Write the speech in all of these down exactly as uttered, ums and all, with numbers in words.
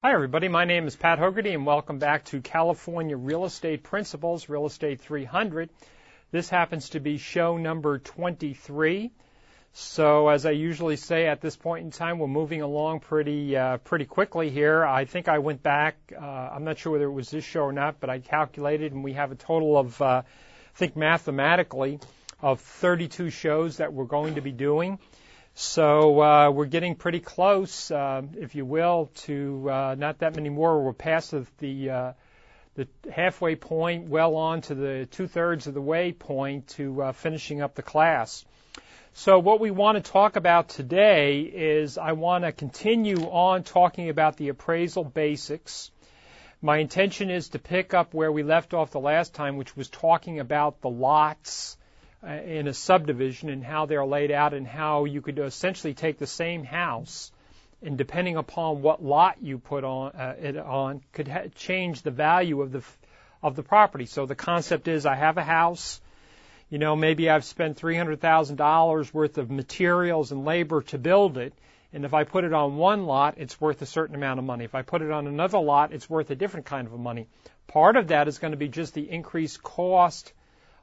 Hi, everybody. My name is Pat Hogarty, and welcome back to California Real Estate Principles, Real Estate three hundred. This happens to be show number twenty-three. So as I usually say at this point in time, we're moving along pretty uh, pretty quickly here. I think I went back. Uh, I'm not sure whether it was this show or not, but I calculated, and we have a total of, uh, I think mathematically, of thirty-two shows that we're going to be doing. So uh, we're getting pretty close, uh, if you will, to uh, not that many more. We're past the the, uh, the halfway point, well on to the two-thirds of the way point to uh, finishing up the class. So what we want to talk about today is I want to continue on talking about the appraisal basics. My intention is to pick up where we left off the last time, which was talking about the lots in a subdivision and how they're laid out and how you could essentially take the same house and depending upon what lot you put on uh, it on could ha- change the value of the of the property. So the concept is I have a house, you know, maybe I've spent three hundred thousand dollars worth of materials and labor to build it, and if I put it on one lot, it's worth a certain amount of money. If I put it on another lot, it's worth a different kind of money. Part of that is going to be just the increased cost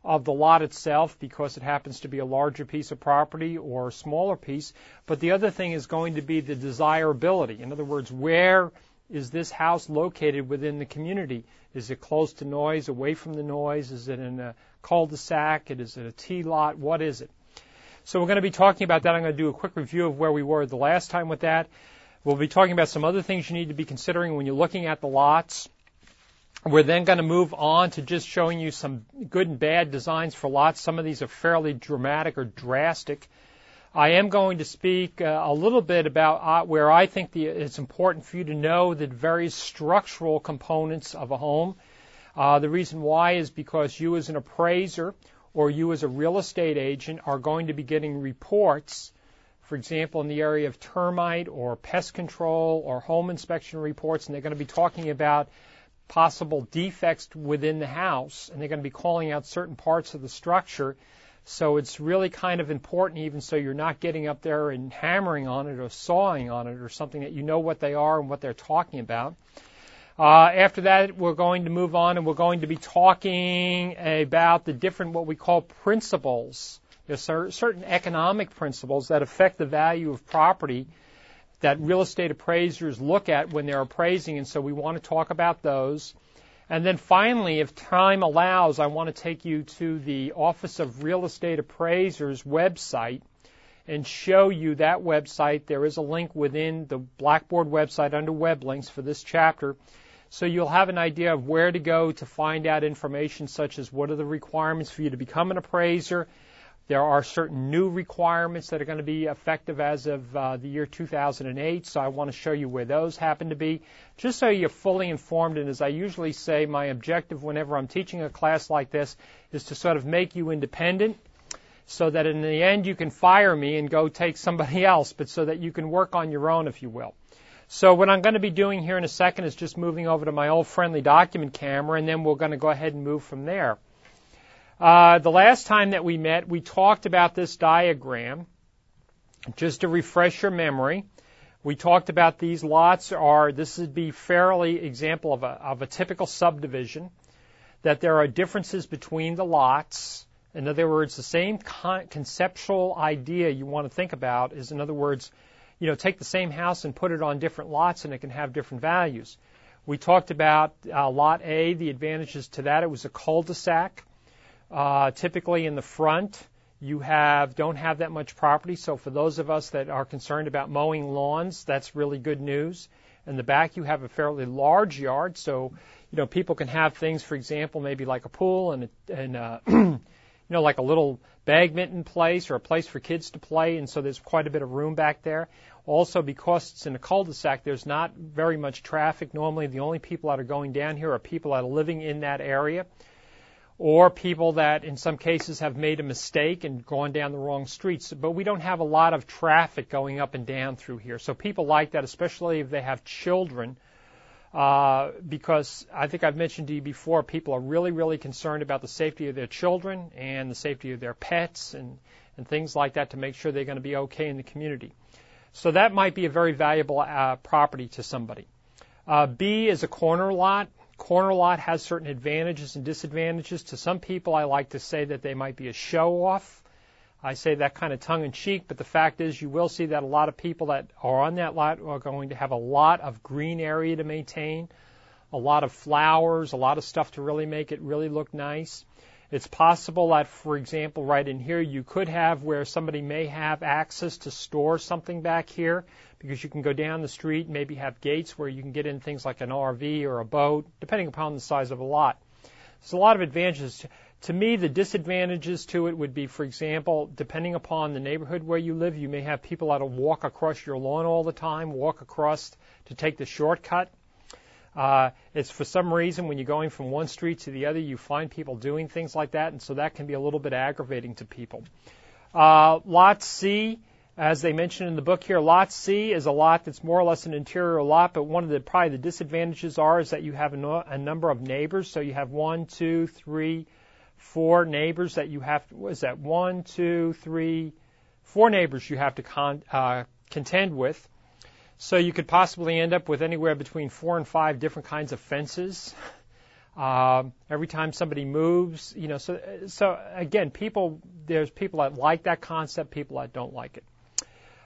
of the lot itself because it happens to be a larger piece of property or a smaller piece. But the other thing is going to be the desirability. In other words, where is this house located within the community? Is it close to noise, away from the noise? Is it in a cul-de-sac? Is it a T-lot? What is it? So we're going to be talking about that. I'm going to do a quick review of where we were the last time with that. We'll be talking about some other things you need to be considering when you're looking at the lots. We're then going to move on to just showing you some good and bad designs for lots. Some of these are fairly dramatic or drastic. I am going to speak uh, a little bit about uh, where I think the, it's important for you to know the various structural components of a home. Uh, the reason why is because you as an appraiser or you as a real estate agent are going to be getting reports, for example, in the area of termite or pest control or home inspection reports, and they're going to be talking about possible defects within the house, and they're going to be calling out certain parts of the structure. So it's really kind of important, even so you're not getting up there and hammering on it or sawing on it or something, that you know what they are and what they're talking about. Uh, after that, we're going to move on, and we're going to be talking about the different what we call principles. There's certain economic principles that affect the value of property that real estate appraisers look at when they're appraising, and so we want to talk about those. And then finally, if time allows, I want to take you to the Office of Real Estate Appraisers website and show you that website. There is a link within the Blackboard website under web links for this chapter, so you'll have an idea of where to go to find out information such as what are the requirements for you to become an appraiser. There are certain new requirements that are going to be effective as of uh, the year two thousand eight, so I want to show you where those happen to be, just so you're fully informed. And as I usually say, my objective whenever I'm teaching a class like this is to sort of make you independent so that in the end you can fire me and go take somebody else, but so that you can work on your own, if you will. So what I'm going to be doing here in a second is just moving over to my old friendly document camera, and then we're going to go ahead and move from there. Uh, the last time that we met, we talked about this diagram. Just to refresh your memory, we talked about these lots are, this would be fairly example of a, of a typical subdivision, that there are differences between the lots. In other words, the same con- conceptual idea you want to think about is, in other words, you know, take the same house and put it on different lots and it can have different values. We talked about uh, Lot A, the advantages to that. It was a cul-de-sac. Uh, typically in the front, you have don't have that much property, so for those of us that are concerned about mowing lawns, that's really good news. In the back, you have a fairly large yard, so you know people can have things, for example, maybe like a pool and a, and a, you know like a little badminton place or a place for kids to play, and so there's quite a bit of room back there. Also, because it's in a cul-de-sac, there's not very much traffic. Normally, the only people that are going down here are people that are living in that area, or people that in some cases have made a mistake and gone down the wrong streets. But we don't have a lot of traffic going up and down through here. So people like that, especially if they have children, uh, because I think I've mentioned to you before, people are really, really concerned about the safety of their children and the safety of their pets and, and things like that to make sure they're going to be okay in the community. So that might be a very valuable uh, property to somebody. Uh, B is a corner lot. Corner lot has certain advantages and disadvantages. To some people, I like to say that they might be a show-off. I say that kind of tongue-in-cheek, but the fact is you will see that a lot of people that are on that lot are going to have a lot of green area to maintain, a lot of flowers, a lot of stuff to really make it really look nice. It's possible that, for example, right in here, you could have where somebody may have access to store something back here because you can go down the street and maybe have gates where you can get in things like an R V or a boat, depending upon the size of a lot. There's a lot of advantages. To me, the disadvantages to it would be, for example, depending upon the neighborhood where you live, you may have people that'll walk across your lawn all the time, walk across to take the shortcut. Uh, it's for some reason when you're going from one street to the other, you find people doing things like that, and so that can be a little bit aggravating to people. Uh, lot C, as they mentioned in the book here, lot C is a lot that's more or less an interior lot, but one of the probably the disadvantages are is that you have a, no, a number of neighbors, so you have one, two, three, four neighbors that you have. To, what is that? One, two, three, four neighbors you have to con, uh, contend with. So you could possibly end up with anywhere between four and five different kinds of fences. Um, every time somebody moves, you know, so, so again, people, there's people that like that concept, people that don't like it.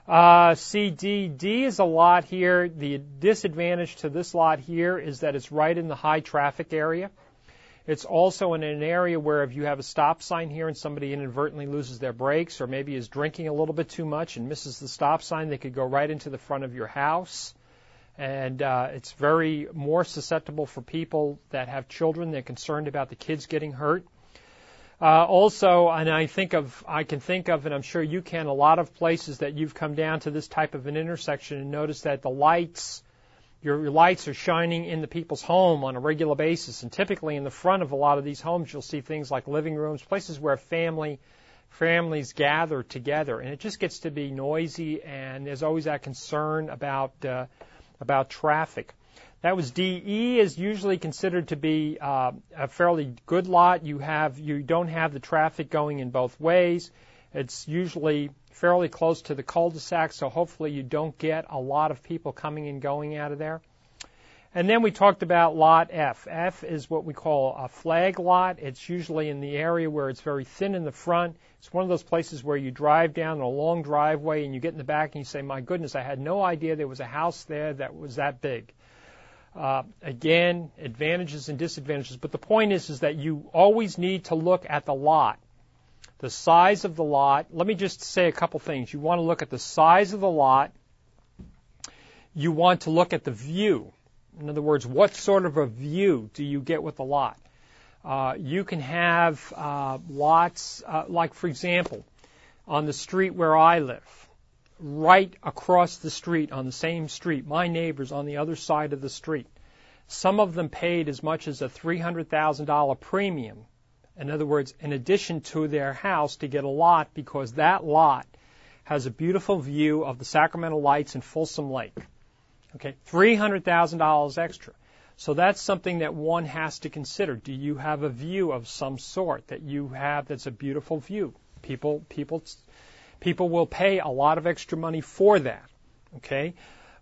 Uh, C, D, D is a lot here. The disadvantage to this lot here is that it's right in the high traffic area. It's also in an area where if you have a stop sign here and somebody inadvertently loses their brakes or maybe is drinking a little bit too much and misses the stop sign, they could go right into the front of your house. And uh, it's very more susceptible for people that have children. They're concerned about the kids getting hurt. Uh, also, and I think of, I can think of, and I'm sure you can, a lot of places that you've come down to this type of an intersection and notice that the lights Your, your lights are shining in the people's home on a regular basis, and typically in the front of a lot of these homes you'll see things like living rooms, places where family families gather together, and it just gets to be noisy, and there's always that concern about uh, about traffic. That was D. E is usually considered to be uh, a fairly good lot. You have you don't have the traffic going in both ways. It's usually fairly close to the cul-de-sac, so hopefully you don't get a lot of people coming and going out of there. And then we talked about lot F. F is what we call a flag lot. It's usually in the area where it's very thin in the front. It's one of those places where you drive down a long driveway and you get in the back and you say, my goodness, I had no idea there was a house there that was that big. Uh, again, advantages and disadvantages, but the point is, is that you always need to look at the lot. The size of the lot, let me just say a couple things. You want to look at the size of the lot. You want to look at the view. In other words, what sort of a view do you get with the lot? Uh, you can have uh, lots, uh, like for example, on the street where I live, right across the street on the same street, my neighbors on the other side of the street, some of them paid as much as a three hundred thousand dollars premium. In other words, in addition to their house, to get a lot, because that lot has a beautiful view of the Sacramento lights and Folsom Lake. Okay, three hundred thousand dollars extra. So that's something that one has to consider. Do you have a view of some sort that you have that's a beautiful view? People, people, people will pay a lot of extra money for that. Okay,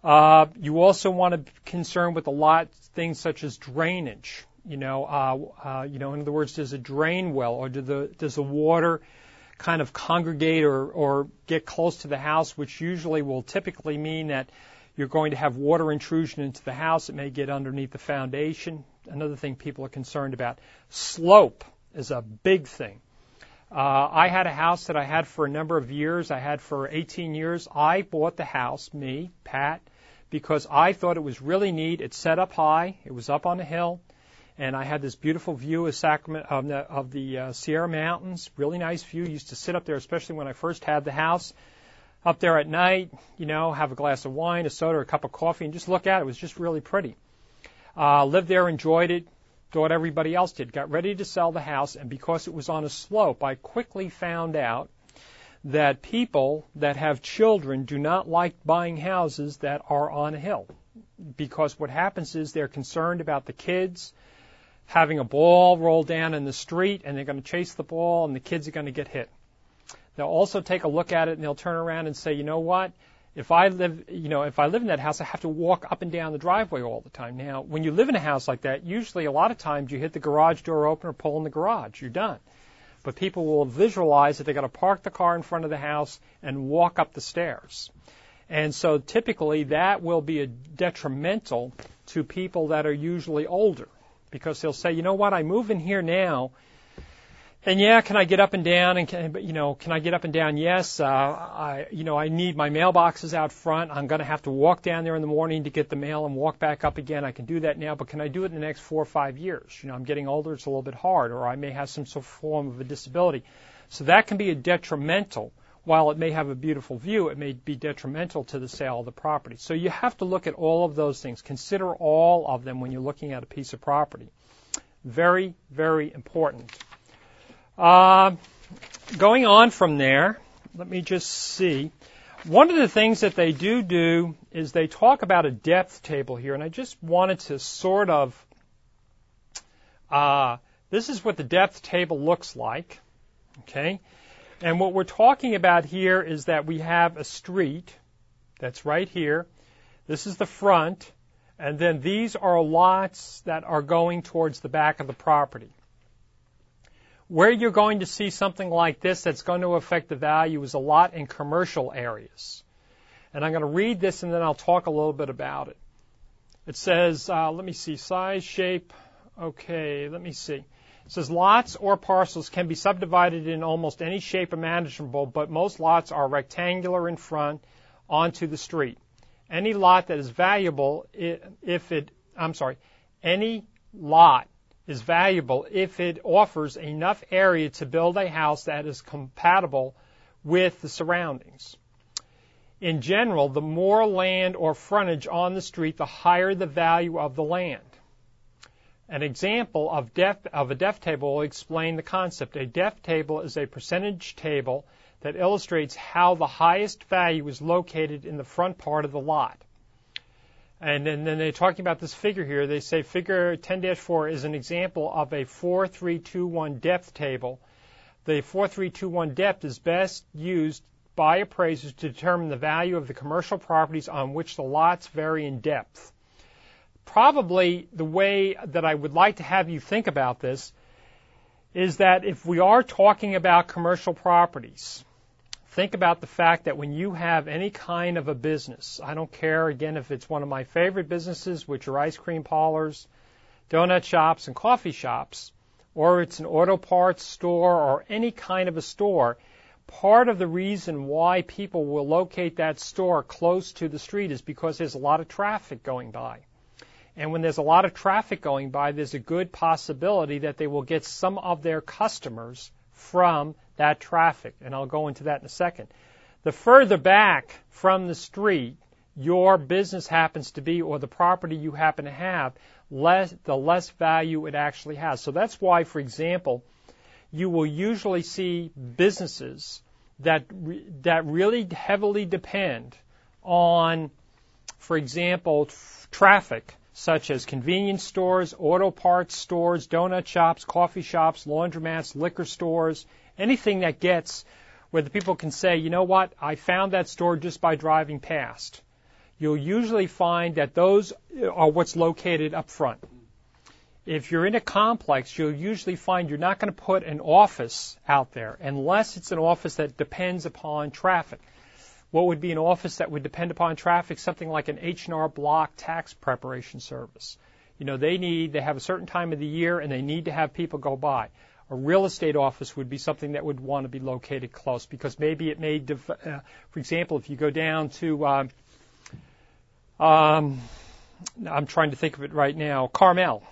uh, you also want to be concerned with a lot things such as drainage. You know, uh, uh, you know. In other words, does it drain well, or do the does the water kind of congregate or, or get close to the house, which usually will typically mean that you're going to have water intrusion into the house. It may get underneath the foundation. Another thing people are concerned about. Slope is a big thing. Uh, I had a house that I had for a number of years. I had for eighteen years. I bought the house, me, Pat, because I thought it was really neat. It's set up high. It was up on a hill. And I had this beautiful view of Sacramento, of the, of the uh, Sierra Mountains, really nice view. Used to sit up there, especially when I first had the house, up there at night, you know, have a glass of wine, a soda, a cup of coffee, and just look at it. It was just really pretty. Uh, lived there, enjoyed it, thought everybody else did. Got ready to sell the house, and because it was on a slope, I quickly found out that people that have children do not like buying houses that are on a hill, because what happens is they're concerned about the kids having a ball roll down in the street, and they're going to chase the ball, and the kids are going to get hit. They'll also take a look at it, and they'll turn around and say, you know what, If I live, you know, if I live in that house, I have to walk up and down the driveway all the time. Now, when you live in a house like that, usually a lot of times you hit the garage door open or pull in the garage. You're done. But people will visualize that they've got to park the car in front of the house and walk up the stairs. And so typically that will be a detrimental to people that are usually older, because they'll say, you know what, I move in here now, and yeah, can I get up and down? And can, you know, can I get up and down? Yes, uh, I, you know, I need my mailboxes out front. I'm going to have to walk down there in the morning to get the mail and walk back up again. I can do that now, but can I do it in the next four or five years? You know, I'm getting older; it's a little bit hard, or I may have some sort of form of a disability. So that can be a detrimental. While it may have a beautiful view, it may be detrimental to the sale of the property. So you have to look at all of those things. Consider all of them when you're looking at a piece of property. Very, very important. Uh, going on from there, let me just see. One of the things that they do do is they talk about a depth table here, and I just wanted to sort of, uh, this is what the depth table looks like, okay? And what we're talking about here is that we have a street that's right here. This is the front. And then these are lots that are going towards the back of the property. Where you're going to see something like this that's going to affect the value is a lot in commercial areas. And I'm going to read this and then I'll talk a little bit about it. It says, uh, let me see, size, shape. Okay, let me see. It says lots or parcels can be subdivided in almost any shape imaginable, but most lots are rectangular in front onto the street. Any lot that is valuable if it, I'm sorry, any lot is valuable if it offers enough area to build a house that is compatible with the surroundings. In general, the more land or frontage on the street, the higher the value of the land. An example of, depth, of a depth table will explain the concept. A depth table is a percentage table that illustrates how the highest value is located in the front part of the lot. And then, then they're talking about this figure here. They say figure ten dash four is an example of a four three two one depth table. The four three two one depth is best used by appraisers to determine the value of the commercial properties on which the lots vary in depth. Probably the way that I would like to have you think about this is that if we are talking about commercial properties, think about the fact that when you have any kind of a business, I don't care, again, if it's one of my favorite businesses, which are ice cream parlors, donut shops, and coffee shops, or it's an auto parts store or any kind of a store, part of the reason why people will locate that store close to the street is because there's a lot of traffic going by. And when there's a lot of traffic going by, there's a good possibility that they will get some of their customers from that traffic. And I'll go into that in a second. The further back from the street your business happens to be or the property you happen to have, less, the less value it actually has. So that's why, for example, you will usually see businesses that re- that really heavily depend on, for example, f- traffic. Such as convenience stores, auto parts stores, donut shops, coffee shops, laundromats, liquor stores, anything that gets where the people can say, you know what, I found that store just by driving past. You'll usually find that those are what's located up front. If you're in a complex, you'll usually find you're not going to put an office out there unless it's an office that depends upon traffic. What would be an office that would depend upon traffic? Something like an H and R Block tax preparation service. You know, they need, they have a certain time of the year and they need to have people go by. A real estate office would be something that would want to be located close because maybe it may, def- uh, for example, if you go down to, um, um, I'm trying to think of it right now, Carmel,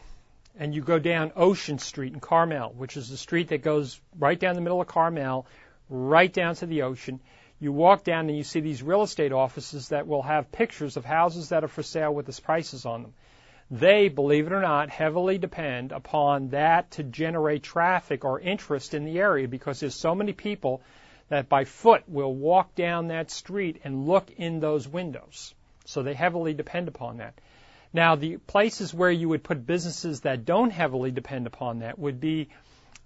and you go down Ocean Street in Carmel, which is the street that goes right down the middle of Carmel, right down to the ocean. You walk down and you see these real estate offices that will have pictures of houses that are for sale with the prices on them. They, believe it or not, heavily depend upon that to generate traffic or interest in the area because there's so many people that by foot will walk down that street and look in those windows. So they heavily depend upon that. Now, the places where you would put businesses that don't heavily depend upon that would be,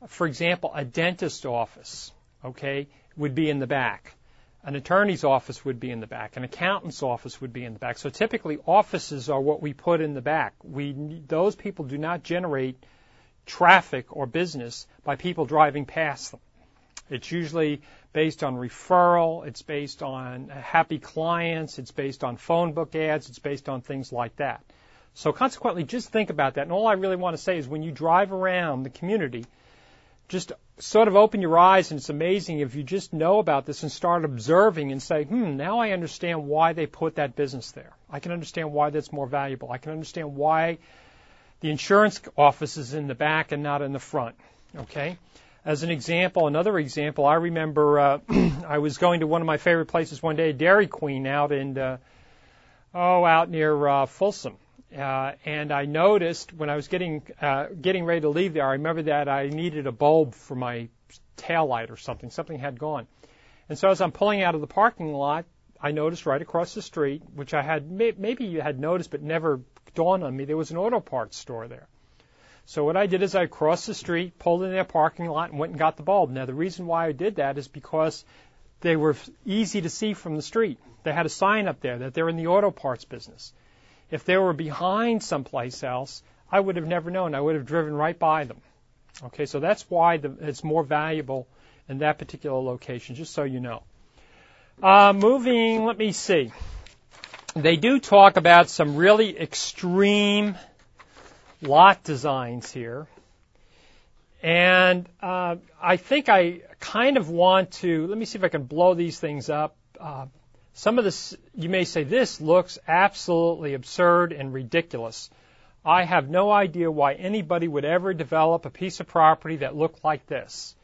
for example, a dentist office, okay, would be in the back. An attorney's office would be in the back. An accountant's office would be in the back. So typically offices are what we put in the back. We, those people do not generate traffic or business by people driving past them. It's usually based on referral. It's based on happy clients. It's based on phone book ads. It's based on things like that. So consequently, just think about that. And all I really want to say is when you drive around the community, just sort of open your eyes, and it's amazing if you just know about this and start observing and say, hmm, now I understand why they put that business there. I can understand why that's more valuable. I can understand why the insurance office is in the back and not in the front, okay? As an example, another example, I remember uh, I was going to one of my favorite places one day, Dairy Queen, out in, uh, oh, out near uh, Folsom. Uh, and I noticed when I was getting uh, getting ready to leave there, I remember that I needed a bulb for my taillight or something. Something had gone. And so as I'm pulling out of the parking lot, I noticed right across the street, which I had maybe you had noticed but never dawned on me, there was an auto parts store there. So what I did is I crossed the street, pulled in their parking lot, and went and got the bulb. Now, the reason why I did that is because they were easy to see from the street. They had a sign up there that they're in the auto parts business. If they were behind someplace else, I would have never known. I would have driven right by them. Okay, so that's why the, it's more valuable in that particular location, just so you know. Uh, moving, let me see. They do talk about some really extreme lot designs here. And uh, I think I kind of want to, let me see if I can blow these things up. Uh, Some of this, you may say, this looks absolutely absurd and ridiculous. I have no idea why anybody would ever develop a piece of property that looked like this.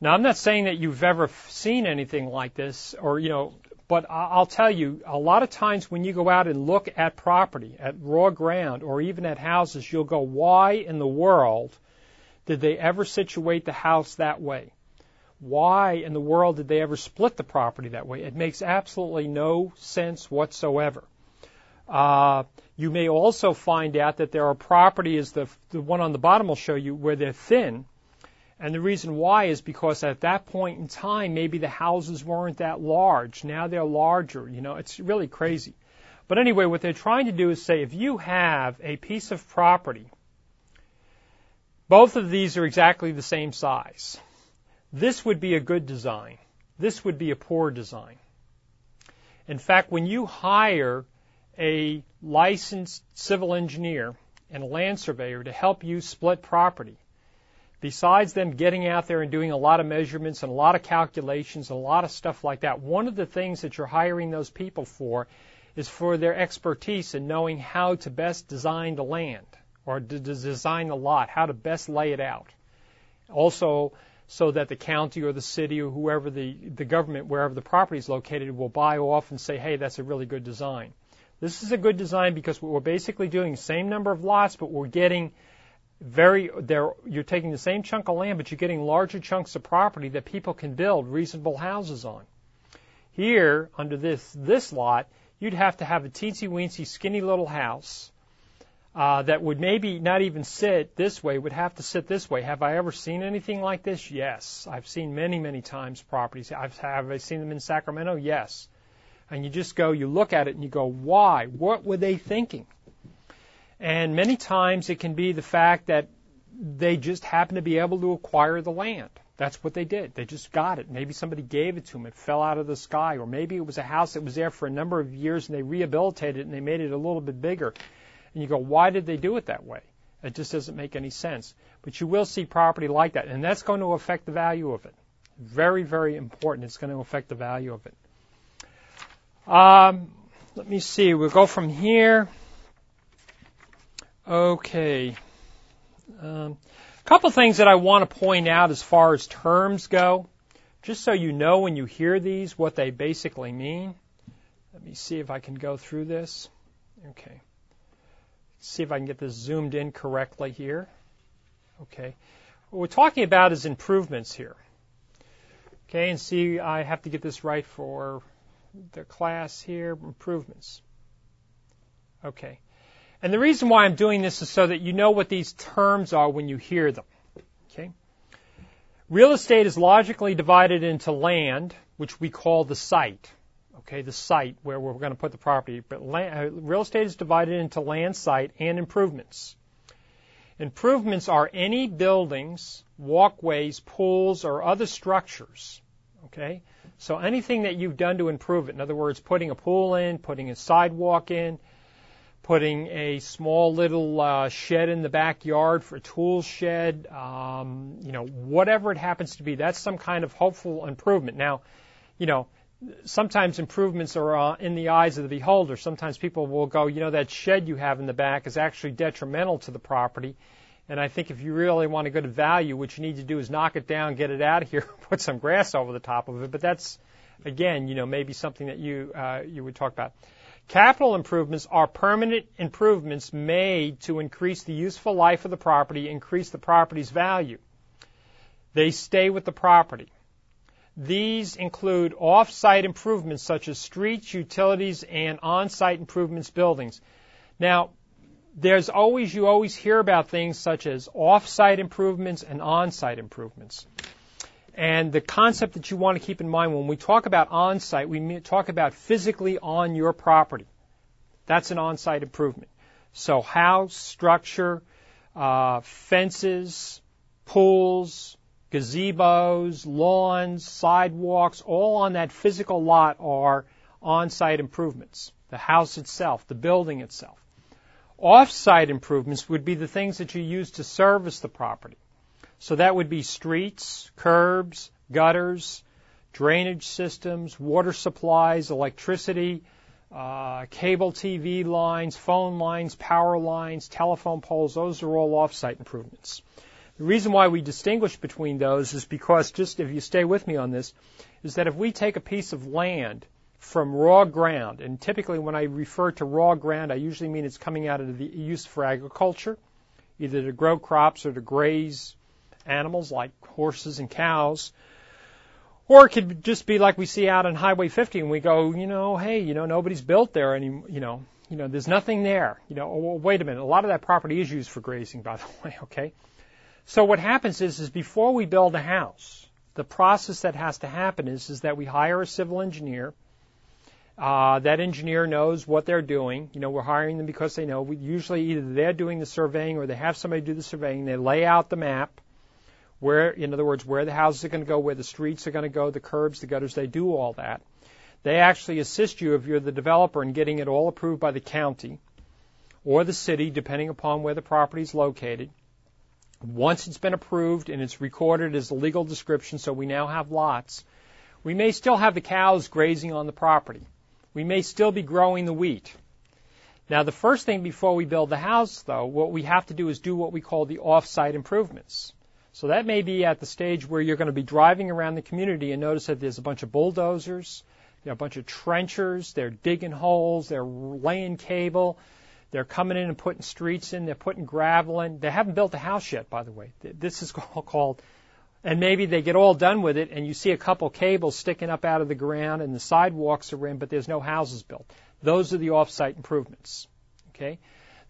Now, I'm not saying that you've ever seen anything like this, or, you know, but I'll tell you, a lot of times when you go out and look at property, at raw ground, or even at houses, you'll go, why in the world did they ever situate the house that way? Why in the world did they ever split the property that way? It makes absolutely no sense whatsoever. Uh, you may also find out that there are properties, the, the one on the bottom will show you, where they're thin. And the reason why is because at that point in time, maybe the houses weren't that large. Now they're larger. You know, it's really crazy. But anyway, what they're trying to do is say, if you have a piece of property, both of these are exactly the same size. This would be a good design. This would be a poor design. In fact, when you hire a licensed civil engineer and a land surveyor to help you split property, besides them getting out there and doing a lot of measurements and a lot of calculations and a lot of stuff like that, one of the things that you're hiring those people for is for their expertise in knowing how to best design the land or to design the lot, how to best lay it out. Also, so that the county or the city or whoever the, the government, wherever the property is located, will buy off and say, hey, that's a really good design. This is a good design because what we're basically doing, same number of lots, but we're getting very, you're taking the same chunk of land, but you're getting larger chunks of property that people can build reasonable houses on. Here, under this, this lot, you'd have to have a teensy-weensy, skinny little house Uh, that would maybe not even sit this way, would have to sit this way. Have I ever seen anything like this? Yes. I've seen many, many times properties. I've, have I seen them in Sacramento? Yes. And you just go, you look at it and you go, why? What were they thinking? And many times it can be the fact that they just happen to be able to acquire the land. That's what they did. They just got it. Maybe somebody gave it to them. It fell out of the sky. Or maybe it was a house that was there for a number of years and they rehabilitated it and they made it a little bit bigger. And you go, why did they do it that way? It just doesn't make any sense. But you will see property like that, and that's going to affect the value of it. Very, very important. It's going to affect the value of it. Um, let me see. We'll go from here. Okay. Um, a couple things that I want to point out as far as terms go, just so you know when you hear these what they basically mean. Let me see if I can go through this. Okay. See if I can get this zoomed in correctly here. Okay. What we're talking about is improvements here. Okay, and see, I have to get this right for the class here, improvements. Okay. And the reason why I'm doing this is so that you know what these terms are when you hear them. Okay. Real estate is logically divided into land, which we call the site, okay, the site where we're going to put the property. But land, real estate is divided into land, site, and improvements. Improvements are any buildings, walkways, pools, or other structures, okay? So anything that you've done to improve it, in other words, putting a pool in, putting a sidewalk in, putting a small little uh, shed in the backyard for a tool shed, um, you know, whatever it happens to be, that's some kind of hopeful improvement. Now, you know, sometimes improvements are uh, in the eyes of the beholder. Sometimes people will go, you know, that shed you have in the back is actually detrimental to the property. And I think if you really want a good value, what you need to do is knock it down, get it out of here, put some grass over the top of it. But that's, again, you know, maybe something that you uh, you would talk about. Capital improvements are permanent improvements made to increase the useful life of the property, increase the property's value. They stay with the property. These include off-site improvements such as streets, utilities, and on-site improvements buildings. Now, there's always, you always hear about things such as off-site improvements and on-site improvements. And the concept that you want to keep in mind when we talk about on-site, we talk about physically on your property. That's an on-site improvement. So house, structure, uh, fences, pools, gazebos, lawns, sidewalks, all on that physical lot are on-site improvements. The house itself, the building itself. Off-site improvements would be the things that you use to service the property. So that would be streets, curbs, gutters, drainage systems, water supplies, electricity, uh, cable T V lines, phone lines, power lines, telephone poles. Those are all off-site improvements. The reason why we distinguish between those is because, just if you stay with me on this, is that if we take a piece of land from raw ground, and typically when I refer to raw ground, I usually mean it's coming out of the use for agriculture, either to grow crops or to graze animals like horses and cows. Or it could just be like we see out on Highway fifty, and we go, you know, hey, you know, nobody's built there any, you know, you know, there's nothing there. You know, oh, wait a minute, a lot of that property is used for grazing, by the way, okay? So what happens is, is before we build a house, the process that has to happen is, is that we hire a civil engineer. Uh, that engineer knows what they're doing. You know, we're hiring them because they know. We, usually either they're doing the surveying or they have somebody do the surveying. They lay out the map, where, in other words, where the houses are going to go, where the streets are going to go, the curbs, the gutters. They do all that. They actually assist you if you're the developer in getting it all approved by the county or the city, depending upon where the property is located. Once it's been approved and it's recorded as a legal description, so we now have lots, we may still have the cows grazing on the property. We may still be growing the wheat. Now, the first thing before we build the house, though, what we have to do is do what we call the off-site improvements. So that may be at the stage where you're going to be driving around the community and notice that there's a bunch of bulldozers, there are a bunch of trenchers, they're digging holes, they're laying cable. They're coming in and putting streets in. They're putting gravel in. They haven't built a house yet, by the way. This is all called, and maybe they get all done with it, and you see a couple cables sticking up out of the ground, and the sidewalks are in, but there's no houses built. Those are the off-site improvements, okay?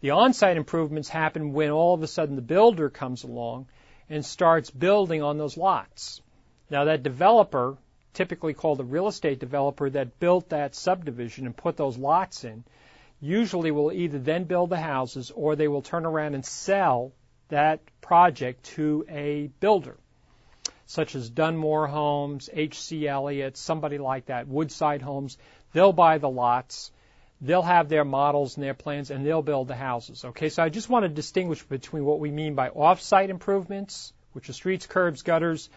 The on-site improvements happen when all of a sudden the builder comes along and starts building on those lots. Now, that developer, typically called a real estate developer, that built that subdivision and put those lots in, usually will either then build the houses or they will turn around and sell that project to a builder, such as Dunmore Homes, H C. Elliott, somebody like that, Woodside Homes. They'll buy the lots. They'll have their models and their plans, and they'll build the houses. Okay, so I just want to distinguish between what we mean by off-site improvements, which are streets, curbs, gutters,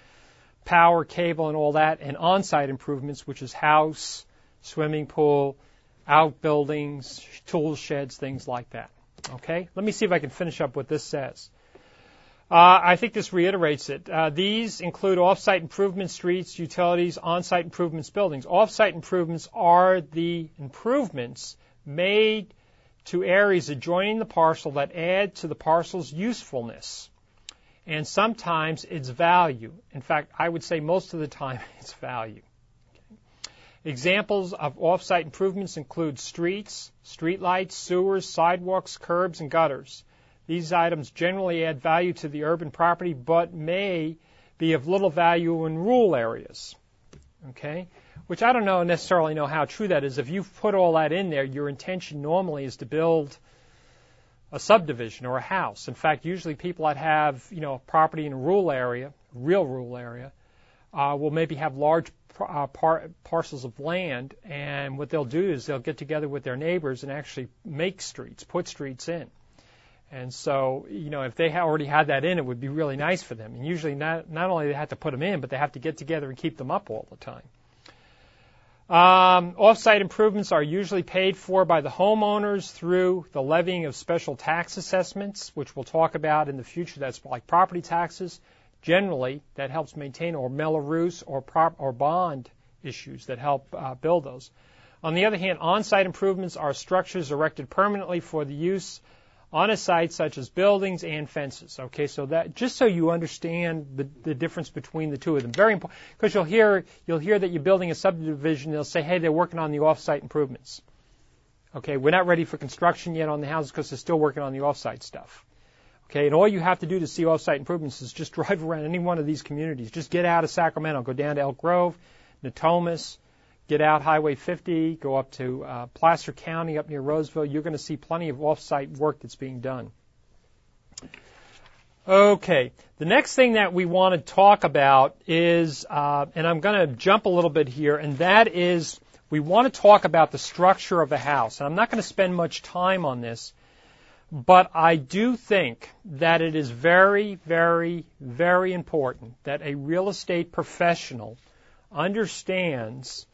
power, cable, and all that, and on-site improvements, which is house, swimming pool, outbuildings, tool sheds, things like that. Okay? Let me see if I can finish up what this says. Uh, I think this reiterates it. Uh, these include off-site improvements, streets, utilities, on-site improvements, buildings. Off-site improvements are the improvements made to areas adjoining the parcel that add to the parcel's usefulness and sometimes its value. In fact, I would say most of the time its value. Examples of off-site improvements include streets, streetlights, sewers, sidewalks, curbs, and gutters. These items generally add value to the urban property but may be of little value in rural areas. Okay? which I don't know necessarily know how true that is. If you've put all that in there, your intention normally is to build a subdivision or a house. In fact, usually people that have, you know, property in a rural area, real rural area, uh, will maybe have large uh, par- parcels of land, and what they'll do is they'll get together with their neighbors and actually make streets, put streets in. And so, you know, if they already had that in, it would be really nice for them. And usually not, not only they have to put them in, but they have to get together and keep them up all the time. Um, off-site improvements are usually paid for by the homeowners through the levying of special tax assessments, which we'll talk about in the future. That's like property taxes. Generally, that helps maintain or mel-a-roos or, prop, or bond issues that help uh, build those. On the other hand, on-site improvements are structures erected permanently for the use on a site such as buildings and fences. Okay, so that just so you understand the, the difference between the two of them, very important, because you'll hear you'll hear that you're building a subdivision. They'll say, hey, they're working on the off-site improvements. Okay, we're not ready for construction yet on the houses because they're still working on the off-site stuff. Okay, and all you have to do to see off-site improvements is just drive around any one of these communities. Just get out of Sacramento, go down to Elk Grove, Natomas. Get out Highway fifty, go up to uh, Placer County, up near Roseville. You're going to see plenty of off-site work that's being done. Okay, the next thing that we want to talk about is, uh, and I'm going to jump a little bit here, and that is we want to talk about the structure of a house. And I'm not going to spend much time on this, but I do think that it is very, very, very important that a real estate professional understands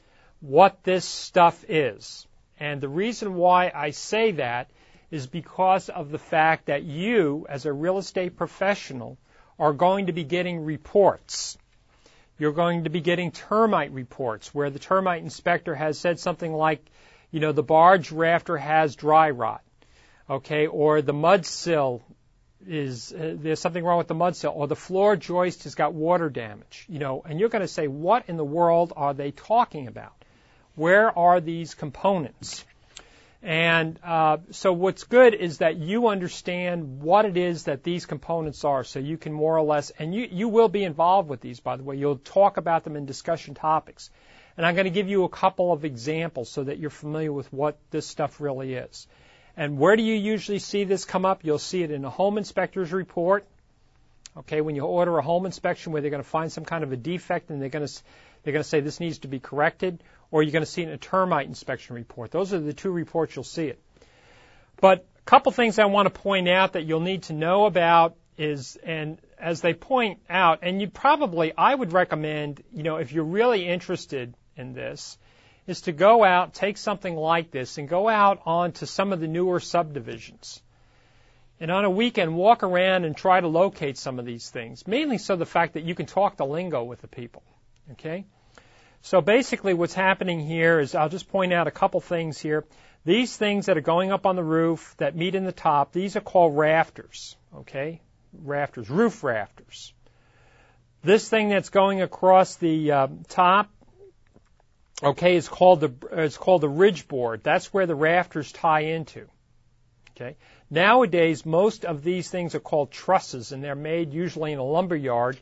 what this stuff is. And the reason why I say that is because of the fact that you, as a real estate professional, are going to be getting reports. You're going to be getting termite reports where the termite inspector has said something like, you know, the barge rafter has dry rot, okay, or the mud sill is, uh, there's something wrong with the mud sill, or the floor joist has got water damage, you know, and you're going to say, what in the world are they talking about? Where are these components? And uh, so what's good is that you understand what it is that these components are, so you can more or less, and you, you will be involved with these, by the way. You'll talk about them in discussion topics. And I'm going to give you a couple of examples so that you're familiar with what this stuff really is. And where do you usually see this come up? You'll see it in a home inspector's report. Okay, when you order a home inspection where they're going to find some kind of a defect and they're going to, they're going to say this needs to be corrected. Or you're going to see it in a termite inspection report. Those are the two reports you'll see it. But a couple things I want to point out that you'll need to know about is, and as they point out, and you probably, I would recommend, you know, if you're really interested in this, is to go out, take something like this, and go out onto some of the newer subdivisions. And on a weekend, walk around and try to locate some of these things, mainly so the fact that you can talk the lingo with the people, okay? So basically what's happening here is I'll just point out a couple things here. These things that are going up on the roof that meet in the top, these are called rafters, okay? Rafters, roof rafters. This thing that's going across the uh, top, okay, it's called the it's called the ridge board. That's where the rafters tie into. Okay. Nowadays, most of these things are called trusses, and they're made usually in a lumber yard.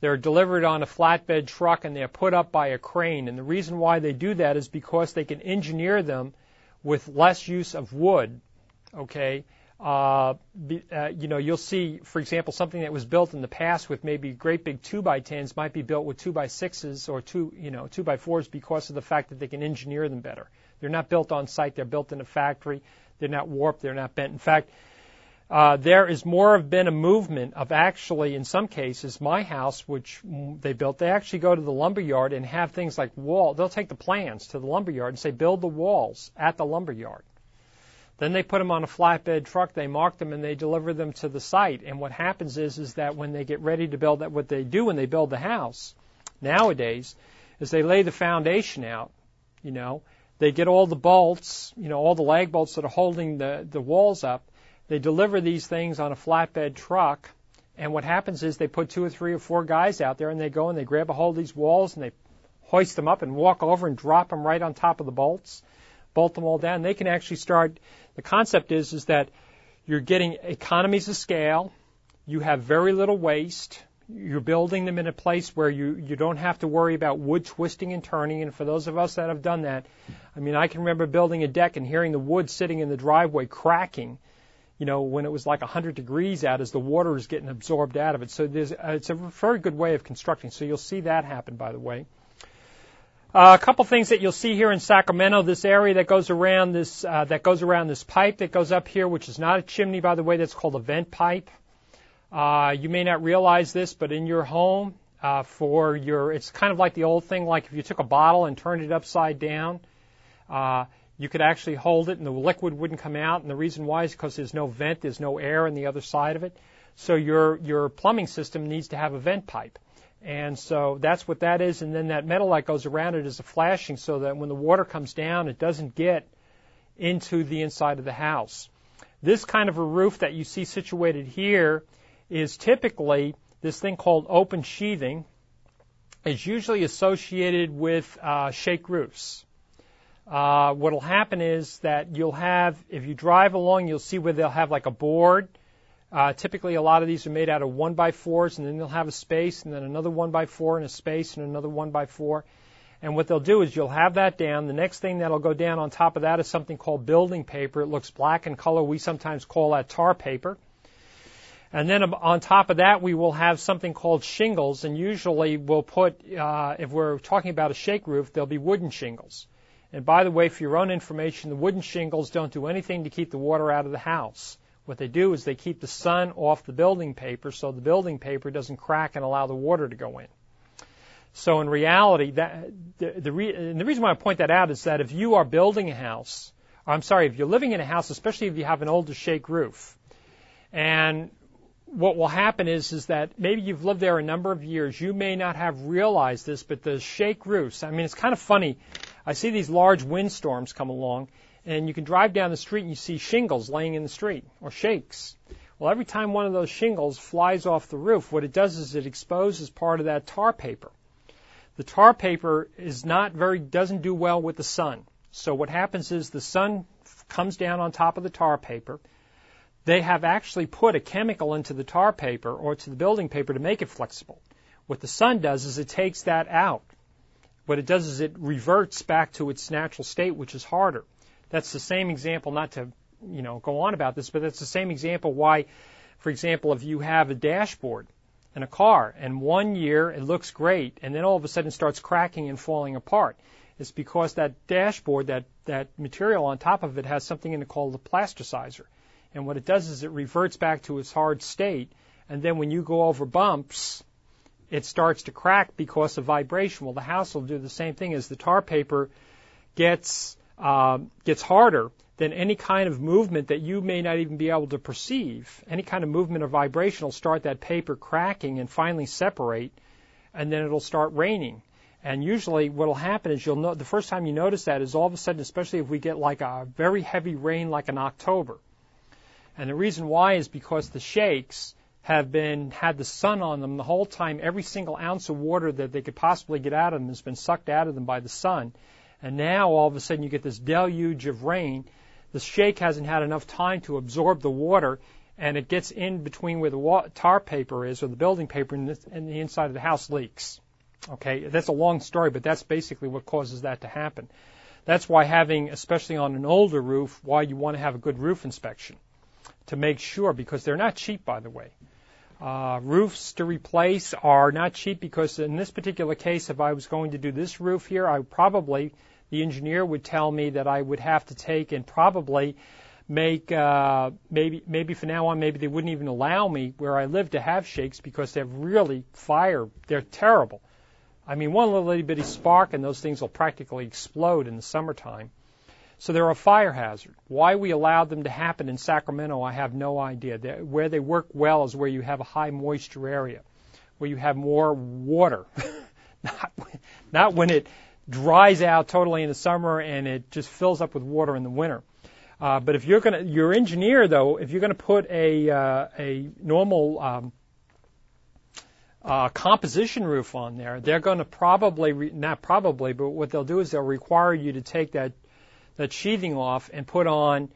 They're delivered on a flatbed truck, and they're put up by a crane. And the reason why they do that is because they can engineer them with less use of wood. Okay. Uh, uh, you know, you'll see, for example, something that was built in the past with maybe great big two by tens might be built with two by sixes or two, you know, two by fours because of the fact that they can engineer them better. They're not built on site. They're built in a factory. They're not warped. They're not bent. In fact, uh, there is more have been a movement of actually, in some cases, my house, which they built, they actually go to the lumber yard and have things like wall. They'll take the plans to the lumber yard and say, build the walls at the lumber yard. Then they put them on a flatbed truck, they mark them, and they deliver them to the site. And what happens is is that when they get ready to build that, what they do when they build the house nowadays is they lay the foundation out, you know. They get all the bolts, you know, all the lag bolts that are holding the, the walls up. They deliver these things on a flatbed truck. And what happens is they put two or three or four guys out there, and they go and they grab a hold of these walls, and they hoist them up and walk over and drop them right on top of the bolts, bolt them all down. They can actually start. The concept is is that you're getting economies of scale. You have very little waste. You're building them in a place where you, you don't have to worry about wood twisting and turning. And for those of us that have done that, I mean, I can remember building a deck and hearing the wood sitting in the driveway cracking, you know, when it was like one hundred degrees out as the water is getting absorbed out of it. So there's, it's a very good way of constructing. So you'll see that happen, by the way. Uh, a couple things that you'll see here in Sacramento, this area that goes around this, uh, that goes around this pipe that goes up here, which is not a chimney, by the way, that's called a vent pipe. Uh, you may not realize this, but in your home, uh, for your, it's kind of like the old thing, like if you took a bottle and turned it upside down, uh, you could actually hold it and the liquid wouldn't come out. And the reason why is because there's no vent, there's no air on the other side of it. So your, your plumbing system needs to have a vent pipe. And so that's what that is, and then that metal that goes around it is a flashing so that when the water comes down, it doesn't get into the inside of the house. This kind of a roof that you see situated here is typically this thing called open sheathing. It's usually associated with uh, shake roofs. Uh, what will happen is that you'll have, if you drive along, you'll see where they'll have like a board. Uh, typically, a lot of these are made out of one by fours, and then they'll have a space, and then another one by four, and a space, and another one by four. And what they'll do is you'll have that down. The next thing that'll go down on top of that is something called building paper. It looks black in color. We sometimes call that tar paper. And then on top of that, we will have something called shingles, and usually we'll put, uh, if we're talking about a shake roof, there'll be wooden shingles. And by the way, for your own information, the wooden shingles don't do anything to keep the water out of the house. What they do is they keep the sun off the building paper so the building paper doesn't crack and allow the water to go in. So in reality, that, the, the, re, and the reason why I point that out is that if you are building a house, or I'm sorry, if you're living in a house, especially if you have an older shake roof, and what will happen is, is that maybe you've lived there a number of years, you may not have realized this, but the shake roofs, I mean, it's kind of funny. I see these large windstorms come along, and you can drive down the street and you see shingles laying in the street, or shakes. Well, every time one of those shingles flies off the roof, what it does is it exposes part of that tar paper. The tar paper is not very, doesn't do well with the sun. So what happens is the sun comes down on top of the tar paper. They have actually put a chemical into the tar paper or to the building paper to make it flexible. What the sun does is it takes that out. What it does is it reverts back to its natural state, which is harder. That's the same example, not to, you know, go on about this, but that's the same example why, for example, if you have a dashboard in a car and one year it looks great and then all of a sudden it starts cracking and falling apart, it's because that dashboard, that, that material on top of it has something in it called the plasticizer. And what it does is it reverts back to its hard state, and then when you go over bumps, it starts to crack because of vibration. Well, the house will do the same thing as the tar paper gets... Uh, gets harder, then any kind of movement that you may not even be able to perceive, any kind of movement or vibration will start that paper cracking and finally separate, and then it'll start raining. And usually what will happen is you'll know, the first time you notice that is all of a sudden, especially if we get like a very heavy rain like in October. And the reason why is because the shakes have been, had the sun on them the whole time. Every single ounce of water that they could possibly get out of them has been sucked out of them by the sun. And now, all of a sudden, you get this deluge of rain. The shake hasn't had enough time to absorb the water, and it gets in between where the tar paper is or the building paper, and the inside of the house leaks. Okay, that's a long story, but that's basically what causes that to happen. That's why having, especially on an older roof, why you want to have a good roof inspection to make sure, because they're not cheap, by the way. Uh, roofs to replace are not cheap because in this particular case, if I was going to do this roof here, I would probably... The engineer would tell me that I would have to take and probably make, uh, maybe maybe from now on, maybe they wouldn't even allow me where I live to have shakes because they're really fire. They're terrible. I mean, one little itty bitty spark and those things will practically explode in the summertime. So they're a fire hazard. Why we allowed them to happen in Sacramento, I have no idea. They're, where they work well is where you have a high moisture area, where you have more water, not, not when it... dries out totally in the summer and it just fills up with water in the winter. Uh, but if you're gonna, your engineer though, if you're gonna put a uh, a normal um, uh, composition roof on there, they're gonna probably re- not probably, but what they'll do is they'll require you to take that that sheathing off and put on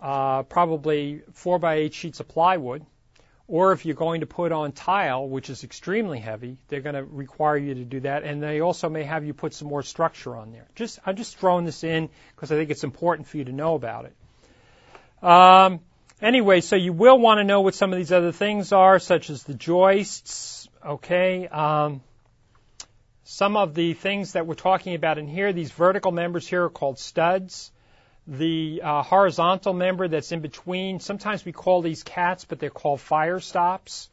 uh, probably four by eight sheets of plywood Or if you're going to put on tile, which is extremely heavy, they're going to require you to do that. And they also may have you put some more structure on there. Just, I'm just throwing this in because I think it's important for you to know about it. Um, anyway, so you will want to know what some of these other things are, such as the joists. Okay. Um, some of the things that we're talking about in here, these vertical members here are called studs. The uh, horizontal member that's in between, sometimes we call these cats, but they're called fire stops.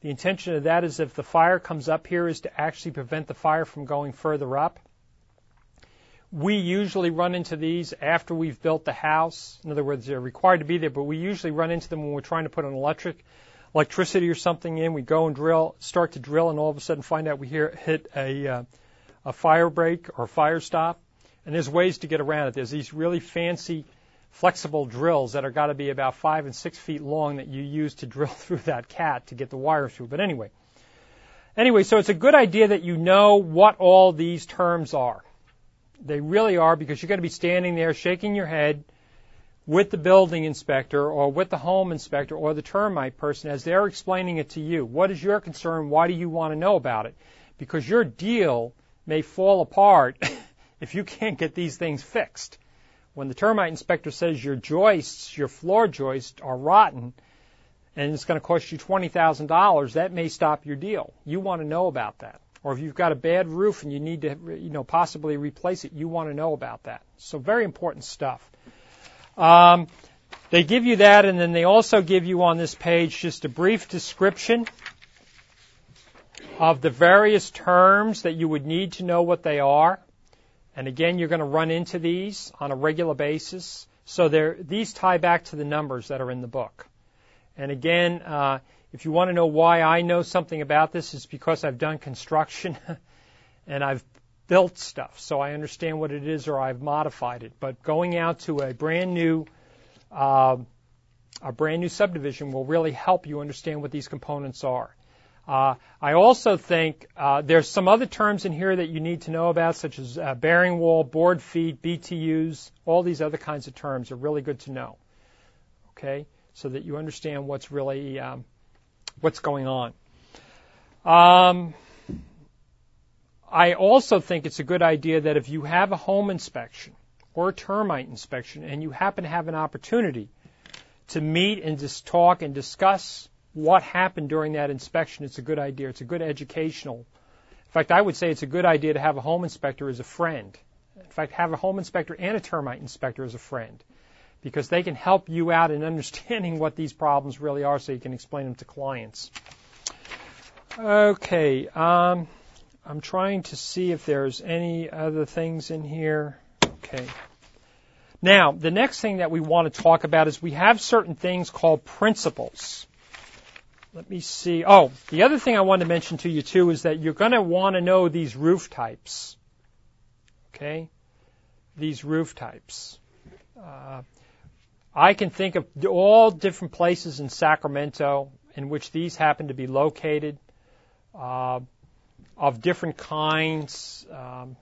The intention of that is if the fire comes up here is to actually prevent the fire from going further up. We usually run into these after we've built the house. In other words, they're required to be there, but we usually run into them when we're trying to put an electric, electricity or something in. We go and drill, start to drill, and all of a sudden find out we hear, hit a, uh, a fire break or fire stop. And there's ways to get around it. There's these really fancy, flexible drills that are got to be about five and six feet long that you use to drill through that cat to get the wire through. But anyway, anyway, so it's a good idea that you know what all these terms are. They really are, because you're going to be standing there shaking your head with the building inspector or with the home inspector or the termite person as they're explaining it to you. What is your concern? Why do you want to know about it? Because your deal may fall apart if you can't get these things fixed. When the termite inspector says your joists, your floor joists are rotten and it's going to cost you twenty thousand dollars, that may stop your deal. You want to know about that. Or if you've got a bad roof and you need to, you know, possibly replace it, you want to know about that. So very important stuff. Um, they give you that, and then they also give you on this page just a brief description of the various terms that you would need to know what they are. And again, you're going to run into these on a regular basis. So these tie back to the numbers that are in the book. And again, uh, if you want to know why I know something about this, it's because I've done construction and I've built stuff. So I understand what it is, or I've modified it. But going out to a brand new, uh, a brand new subdivision will really help you understand what these components are. Uh, I also think uh, there's some other terms in here that you need to know about, such as uh, bearing wall, board feet, B T Us, all these other kinds of terms are really good to know, okay, so that you understand what's really, um, what's going on. Um, I also think it's a good idea that if you have a home inspection or a termite inspection and you happen to have an opportunity to meet and just talk and discuss what happened during that inspection, it's a good idea. It's a good educational. In fact, I would say it's a good idea to have a home inspector as a friend. In fact, have a home inspector and a termite inspector as a friend, because they can help you out in understanding what these problems really are so you can explain them to clients. Okay. Um, I'm trying to see if there's any other things in here. Okay. Now, the next thing that we want to talk about is we have certain things called principles. Let me see. Oh, the other thing I want to mention to you, too, is that you're going to want to know these roof types, okay? These roof types. Uh, I can think of all different places in Sacramento in which these happen to be located, uh, of different kinds. Um,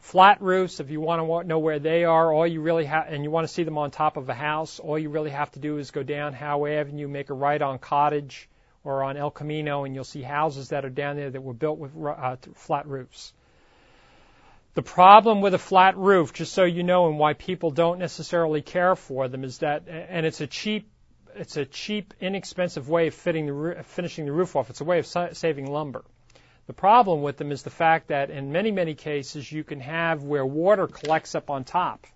flat roofs, if you want to know where they are, all you really have, and you want to see them on top of a house, all you really have to do is go down Howe Avenue, make a right on Cottage or on El Camino, and you'll see houses that are down there that were built with uh, flat roofs. The problem with a flat roof, just so you know, and why people don't necessarily care for them, is that, and it's a cheap, it's a cheap, inexpensive way of fitting the finishing the roof off. It's a way of saving lumber. The problem with them is the fact that in many, many cases you can have where water collects up on top.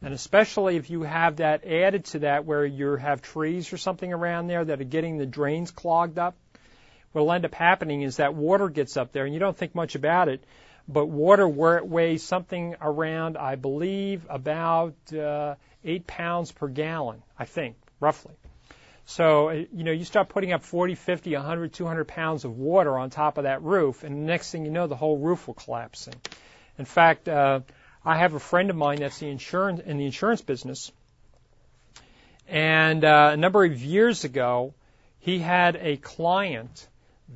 And especially if you have that added to that where you have trees or something around there that are getting the drains clogged up, what'll end up happening is that water gets up there, and you don't think much about it, but water where it weighs something around, I believe, about uh, eight pounds per gallon, I think, roughly. So, you know, you start putting up forty, fifty, one hundred, two hundred pounds of water on top of that roof, and the next thing you know, the whole roof will collapse in. In fact, uh, I have a friend of mine that's the insurance, in the insurance business, and uh, a number of years ago, he had a client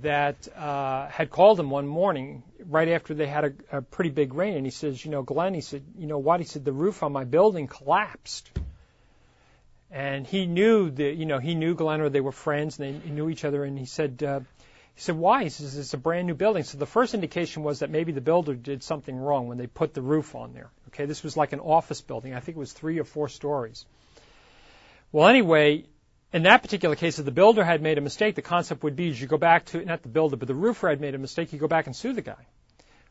that uh, had called him one morning right after they had a, a pretty big rain, and he says, you know, Glenn, he said, you know what, he said, the roof on my building collapsed. And he knew that, you know, he knew Glenora. They were friends, and they knew each other. And he said, uh, he said, why? He says, it's a brand new building. So the first indication was that maybe the builder did something wrong when they put the roof on there. Okay, this was like an office building. I think it was three or four stories. Well, anyway, in that particular case, if the builder had made a mistake, the concept would be is you go back to, not the builder, but the roofer had made a mistake, you go back and sue the guy.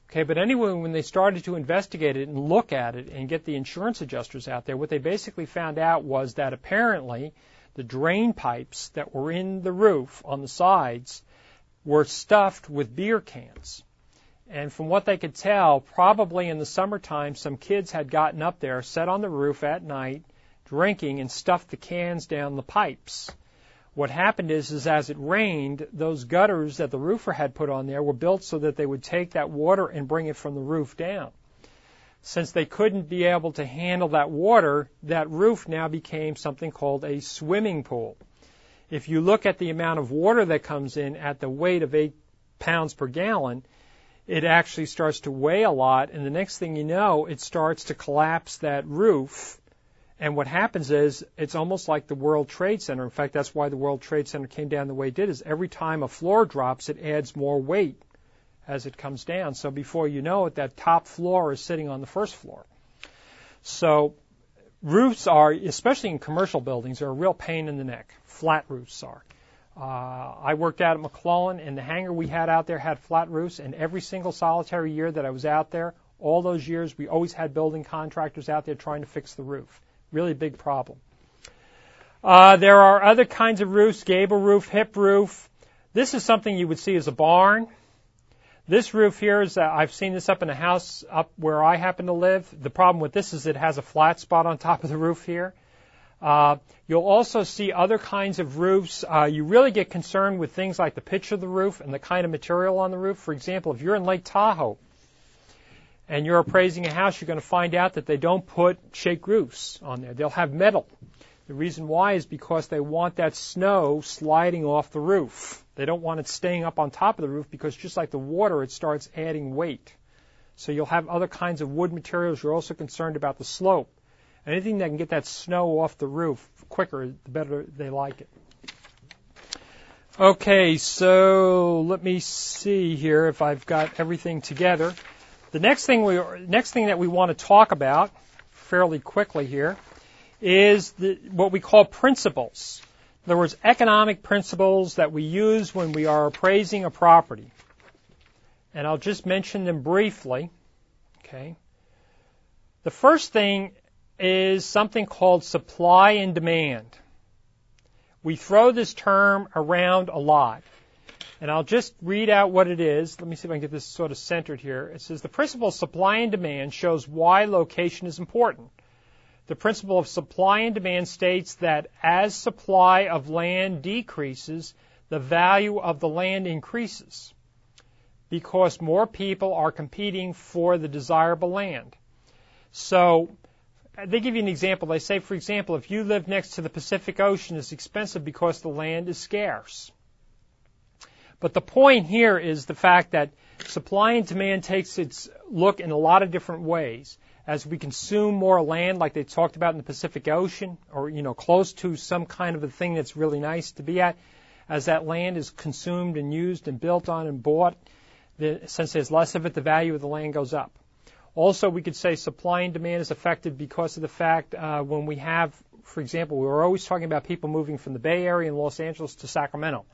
Okay, but anyway, when they started to investigate it and look at it and get the insurance adjusters out there, what they basically found out was that apparently the drain pipes that were in the roof on the sides were stuffed with beer cans. And from what they could tell, probably in the summertime, some kids had gotten up there, sat on the roof at night, drinking, and stuffed the cans down the pipes. What happened is, is as it rained, those gutters that the roofer had put on there were built so that they would take that water and bring it from the roof down. Since they couldn't be able to handle that water, that roof now became something called a swimming pool. If you look at the amount of water that comes in at the weight of eight pounds per gallon, it actually starts to weigh a lot, and the next thing you know, it starts to collapse that roof. And what happens is, it's almost like the World Trade Center. In fact, that's why the World Trade Center came down the way it did, is every time a floor drops, it adds more weight as it comes down. So before you know it, that top floor is sitting on the first floor. So roofs are, especially in commercial buildings, are a real pain in the neck. Flat roofs are. Uh, I worked out at McClellan, and the hangar we had out there had flat roofs, and every single solitary year that I was out there, all those years, we always had building contractors out there trying to fix the roof. Really big problem. Uh, there are other kinds of roofs, gable roof, hip roof. This is something you would see as a barn. This roof here is, uh, I've seen this up in a house up where I happen to live. The problem with this is it has a flat spot on top of the roof here. Uh, you'll also see other kinds of roofs. Uh, you really get concerned with things like the pitch of the roof and the kind of material on the roof. For example, if you're in Lake Tahoe and you're appraising a house, you're going to find out that they don't put shake roofs on there. They'll have metal. The reason why is because they want that snow sliding off the roof. They don't want it staying up on top of the roof because just like the water, it starts adding weight. So you'll have other kinds of wood materials. You're also concerned about the slope. Anything that can get that snow off the roof quicker, the better they like it. Okay, so let me see here if I've got everything together. The next thing we next thing that we want to talk about fairly quickly here is the, what we call principles. In other words, economic principles that we use when we are appraising a property. And I'll just mention them briefly. Okay. The first thing is something called supply and demand. We throw this term around a lot. And I'll just read out what it is. Let me see if I can get this sort of centered here. It says, the principle of supply and demand shows why location is important. The principle of supply and demand states that as supply of land decreases, the value of the land increases because more people are competing for the desirable land. So they give you an example. They say, for example, if you live next to the Pacific Ocean, it's expensive because the land is scarce. But the point here is the fact that supply and demand takes its look in a lot of different ways. As we consume more land, like they talked about in the Pacific Ocean, or, you know, close to some kind of a thing that's really nice to be at, as that land is consumed and used and built on and bought, the, since there's less of it, the value of the land goes up. Also, we could say supply and demand is affected because of the fact uh, when we have, for example, we were always talking about people moving from the Bay Area and Los Angeles to Sacramento.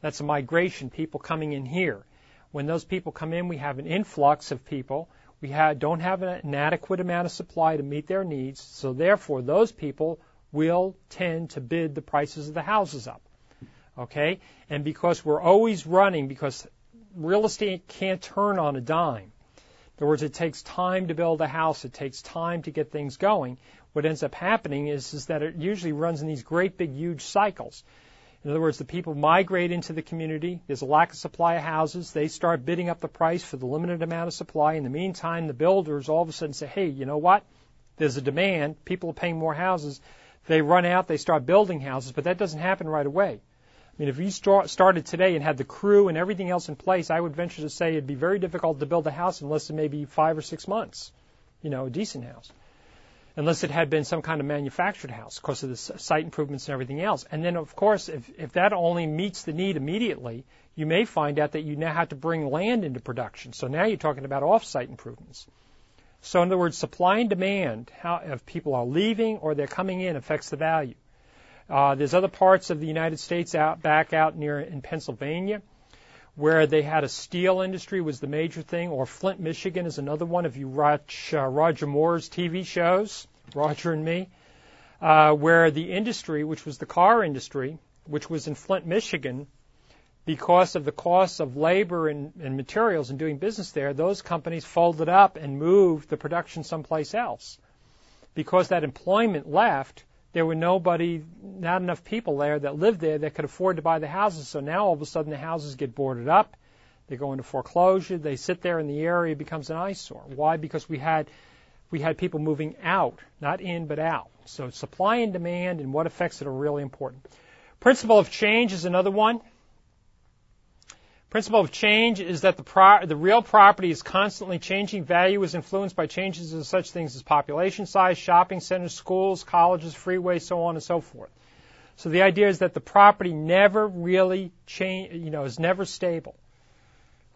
That's a migration, people coming in here. When those people come in, we have an influx of people. We ha- don't have an adequate amount of supply to meet their needs, so therefore those people will tend to bid the prices of the houses up. Okay? And because we're always running, because real estate can't turn on a dime, in other words, it takes time to build a house. It takes time to get things going. What ends up happening is, is that it usually runs in these great big huge cycles. In other words, the people migrate into the community. There's a lack of supply of houses. They start bidding up the price for the limited amount of supply. In the meantime, the builders all of a sudden say, hey, you know what? There's a demand. People are paying more houses. They run out. They start building houses, but that doesn't happen right away. I mean, if you start, started today and had the crew and everything else in place, I would venture to say it'd be very difficult to build a house in less than maybe five or six months, you know, a decent house. unless it had been some kind of manufactured house because of the site improvements and everything else. And then, of course, if, if that only meets the need immediately, you may find out that you now have to bring land into production. So now you're talking about off-site improvements. So in other words, supply and demand, how if people are leaving or they're coming in, affects the value. Uh, there's other parts of the United States out back out near in Pennsylvania where they had a steel industry was the major thing, or Flint, Michigan is another one. If you watch uh, Roger Moore's T V shows, Roger and Me, uh, where the industry, which was the car industry, which was in Flint, Michigan, because of the cost of labor and, and materials and doing business there, those companies folded up and moved the production someplace else. Because that employment left, there were nobody, not enough people there that lived there that could afford to buy the houses. So now all of a sudden the houses get boarded up, they go into foreclosure, they sit there in the area, it becomes an eyesore. Why? Because we had we had people moving out, not in but out. So supply and demand and what affects it are really important. Principle of change is another one. Principle of change is that the pro- the real property is constantly changing. Value is influenced by changes in such things as population size, shopping centers, schools, colleges, freeways, so on and so forth. So the idea is that the property never really change, you know, is never stable.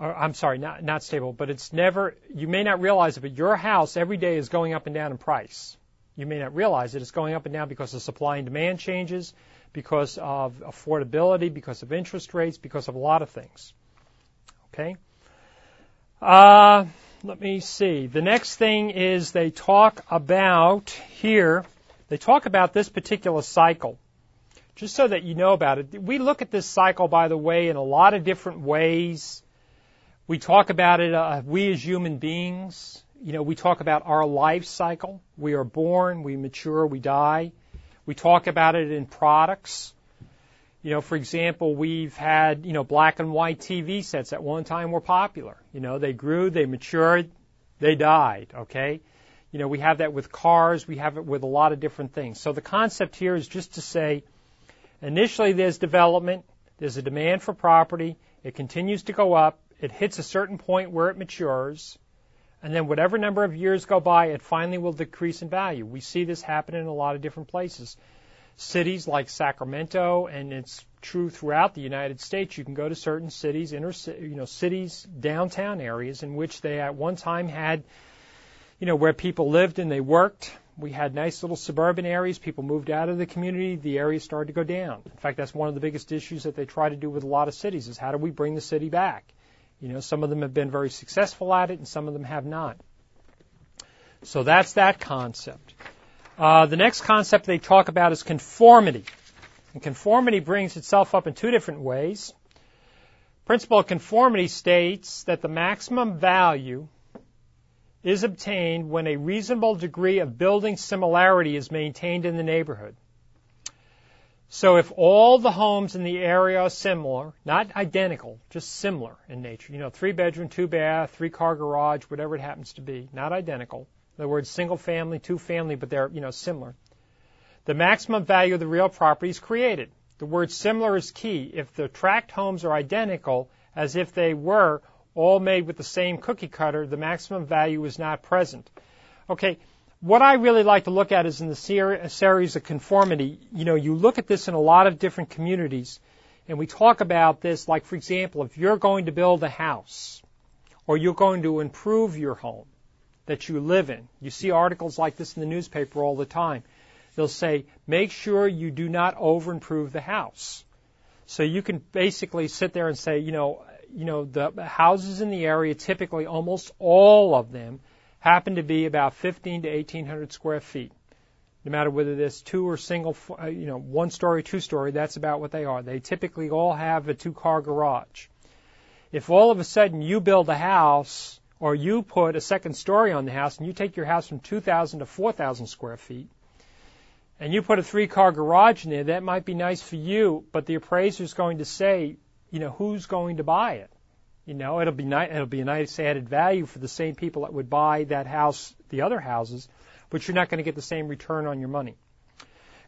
Or, I'm sorry, not not stable, but it's never. You may not realize it, but your house every day is going up and down in price. You may not realize it. It's going up and down because the supply and demand changes, because of affordability, because of interest rates, because of a lot of things. Okay. Uh, let me see. The next thing is they talk about here, they talk about this particular cycle, just so that you know about it. We look at this cycle, by the way, in a lot of different ways. We talk about it, uh, we as human beings, you know, we talk about our life cycle. We are born, we mature, we die. We talk about it in products. You know, for example, we've had, you know, black and white T V sets at one time were popular. You know, they grew, they matured, they died, okay? You know, we have that with cars. We have it with a lot of different things. So the concept here is just to say, initially there's development. There's a demand for property. It continues to go up. It hits a certain point where it matures. And then whatever number of years go by, it finally will decrease in value. We see this happen in a lot of different places. Cities like Sacramento, and it's true throughout the United States, you can go to certain cities, inner, you know, cities, downtown areas in which they at one time had, you know, where people lived and they worked. We had nice little suburban areas. People moved out of the community. The area started to go down. In fact, that's one of the biggest issues that they try to do with a lot of cities is how do we bring the city back? You know, some of them have been very successful at it, and some of them have not. So that's that concept. Uh, the next concept they talk about is conformity. And conformity brings itself up in two different ways. Principle of conformity states that the maximum value is obtained when a reasonable degree of building similarity is maintained in the neighborhood. So if all the homes in the area are similar, not identical, just similar in nature, you know, three bedroom, two bath, three car garage, whatever it happens to be, not identical. In other words, single family, two family, but they're, you know, similar. The maximum value of the real property is created. The word similar is key. If the tract homes are identical, as if they were all made with the same cookie cutter, the maximum value is not present. Okay. What I really like to look at is in the ser- series of conformity, you know, you look at this in a lot of different communities, and we talk about this, like, for example, if you're going to build a house or you're going to improve your home that you live in, you see articles like this in the newspaper all the time. They'll say, make sure you do not over-improve the house. So you can basically sit there and say, you know, you know, the houses in the area, typically almost all of them, happen to be about fifteen to eighteen hundred square feet. No matter whether there's two or single, you know, one story, two story, that's about what they are. They typically all have a two-car garage. If all of a sudden you build a house or you put a second story on the house and you take your house from two thousand to four thousand square feet and you put a three-car garage in there, that might be nice for you, but the appraiser's going to say, you know, who's going to buy it? You know, it'll be nice, it'll be a nice added value for the same people that would buy that house, the other houses, but you're not going to get the same return on your money.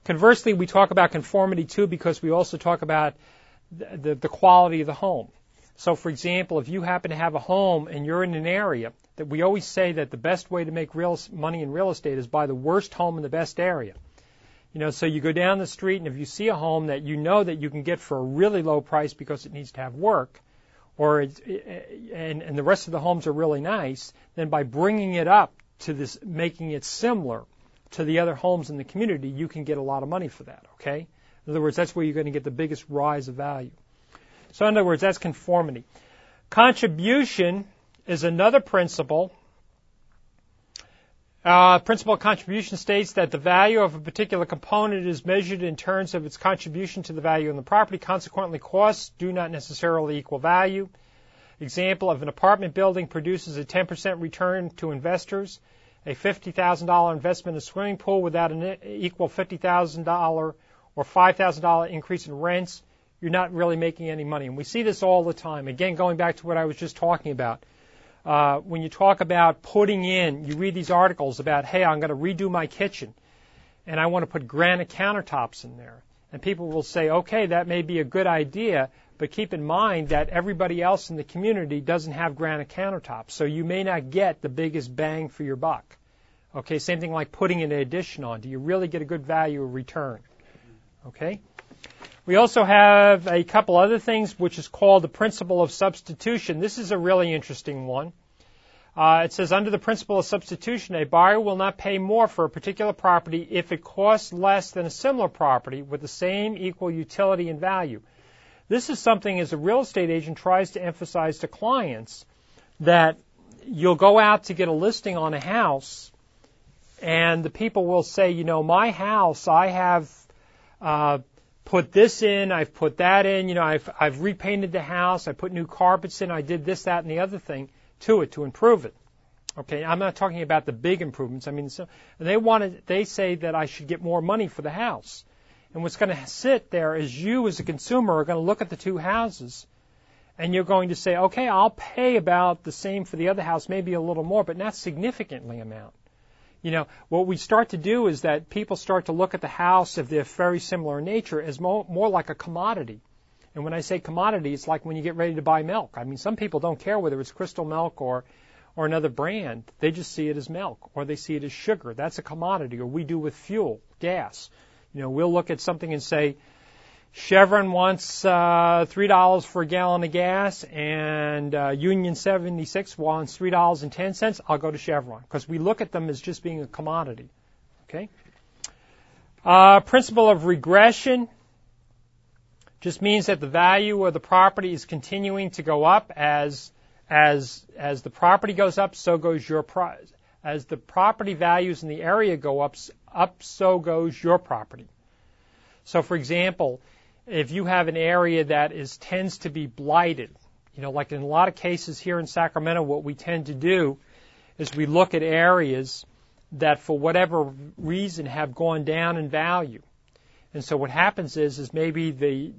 Conversely, we talk about conformity too because we also talk about the, the, the quality of the home. So, for example, if you happen to have a home and you're in an area that we always say that the best way to make real money in real estate is buy the worst home in the best area. You know, so you go down the street, and if you see a home that you know that you can get for a really low price because it needs to have work, or it's, and, and the rest of the homes are really nice, then by bringing it up to this, making it similar to the other homes in the community, you can get a lot of money for that, okay? In other words, that's where you're going to get the biggest rise of value. So in other words, that's conformity. Contribution is another principle. Uh, principle of contribution states that the value of a particular component is measured in terms of its contribution to the value in the property. Consequently, costs do not necessarily equal value. Example of an apartment building produces a ten percent return to investors. A fifty thousand dollars investment in a swimming pool without an equal fifty thousand dollars or five thousand dollars increase in rents, you're not really making any money. And we see this all the time. Again, going back to what I was just talking about. Uh, when you talk about putting in, you read these articles about, hey, I'm going to redo my kitchen, and I want to put granite countertops in there. And people will say, okay, that may be a good idea, but keep in mind that everybody else in the community doesn't have granite countertops, so you may not get the biggest bang for your buck. Okay, same thing like putting an addition on. Do you really get a good value of return? Okay. We also have a couple other things, which is called the principle of substitution. This is a really interesting one. Uh, it says, under the principle of substitution, a buyer will not pay more for a particular property if it costs less than a similar property with the same equal utility and value. This is something, as a real estate agent tries to emphasize to clients, that you'll go out to get a listing on a house, and the people will say, you know, my house, I have... Uh, put this in, I've put that in, you know, I've, I've repainted the house, I put new carpets in, I did this, that, and the other thing to it to improve it. Okay, I'm not talking about the big improvements. I mean, so they wanted, they say that I should get more money for the house. And what's going to sit there is you as a consumer are going to look at the two houses, and you're going to say, okay, I'll pay about the same for the other house, maybe a little more, but not significantly amount. You know, what we start to do is that people start to look at the house, if they're very similar in nature, as more, more like a commodity. And when I say commodity, it's like when you get ready to buy milk. I mean, some people don't care whether it's Crystal Milk or, or another brand. They just see it as milk, or they see it as sugar. That's a commodity, or we do with fuel, gas. You know, we'll look at something and say, Chevron wants uh, three dollars for a gallon of gas, and uh, Union seventy-six wants three dollars and ten cents. I'll go to Chevron, because we look at them as just being a commodity. Okay. Uh, principle of regression just means that the value of the property is continuing to go up as as as the property goes up, so goes your pro- as the property values in the area go up up, so goes your property. So, for example, if you have an area that is tends to be blighted, you know, like in a lot of cases here in Sacramento, what we tend to do is we look at areas that for whatever reason have gone down in value. And so what happens is is maybe the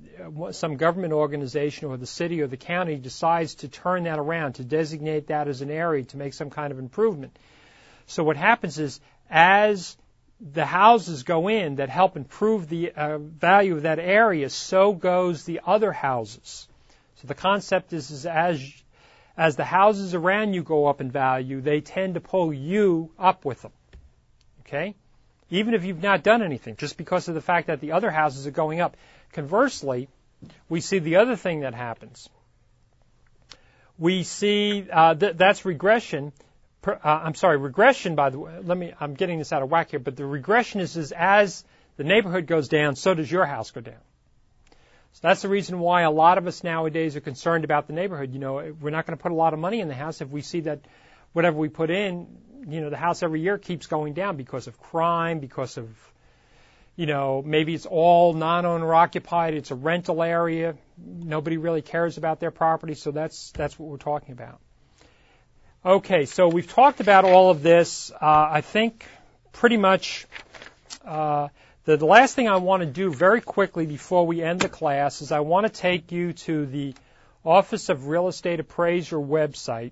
some government organization or the city or the county decides to turn that around, to designate that as an area to make some kind of improvement. So what happens is, as the houses go in that help improve the uh, value of that area, so goes the other houses. So the concept is, is as as the houses around you go up in value, they tend to pull you up with them, okay? Even if you've not done anything, just because of the fact that the other houses are going up. Conversely, we see the other thing that happens. We see, uh, th- that's regression. Uh, I'm sorry, regression, by the way, let me, I'm getting this out of whack here, but the regression is, is as the neighborhood goes down, so does your house go down. So that's the reason why a lot of us nowadays are concerned about the neighborhood. You know, we're not going to put a lot of money in the house if we see that whatever we put in, you know, the house every year keeps going down because of crime, because of, you know, maybe it's all non-owner occupied, it's a rental area, nobody really cares about their property, so that's that's what we're talking about. Okay, so we've talked about all of this. Uh, I think pretty much uh, the, the last thing I want to do very quickly before we end the class is I want to take you to the Office of Real Estate Appraiser website.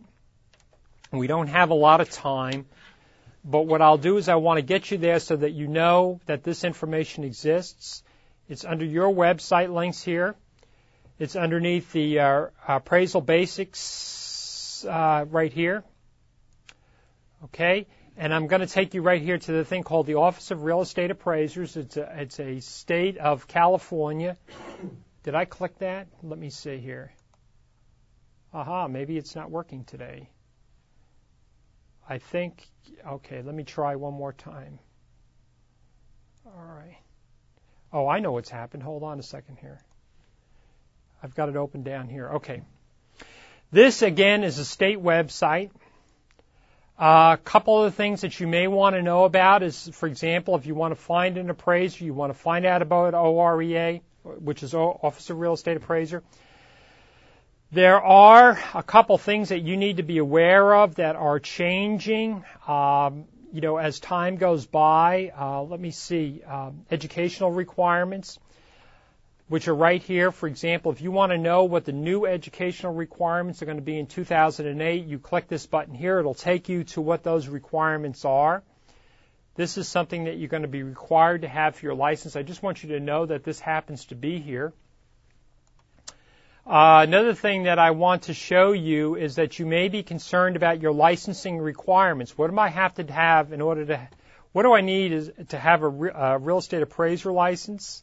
We don't have a lot of time, but what I'll do is I want to get you there so that you know that this information exists. It's under your website links here. It's underneath the uh, Appraisal Basics. Uh, right here, okay? And I'm going to take you right here to the thing called the Office of Real Estate Appraisers. It's a, it's a state of California. Did I click that? Let me see here. Aha, maybe it's not working today. I think, okay, let me try one more time. All right. Oh, I know what's happened. Hold on a second here. I've got it open down here. Okay. This, again, is a state website. A uh, couple of the things that you may want to know about is, for example, if you want to find an appraiser, you want to find out about O R E A, which is Office of Real Estate Appraiser. There are a couple things that you need to be aware of that are changing, um, you know, as time goes by. Uh, let me see, um, educational requirements, which are right here. For example, if you want to know what the new educational requirements are going to be in two thousand eight, you click this button here. It'll take you to what those requirements are. This is something that you're going to be required to have for your license. I just want you to know that this happens to be here. Uh, another thing that I want to show you is that you may be concerned about your licensing requirements. What do I have to have in order to, what do I need is to have a, re, a real estate appraiser license?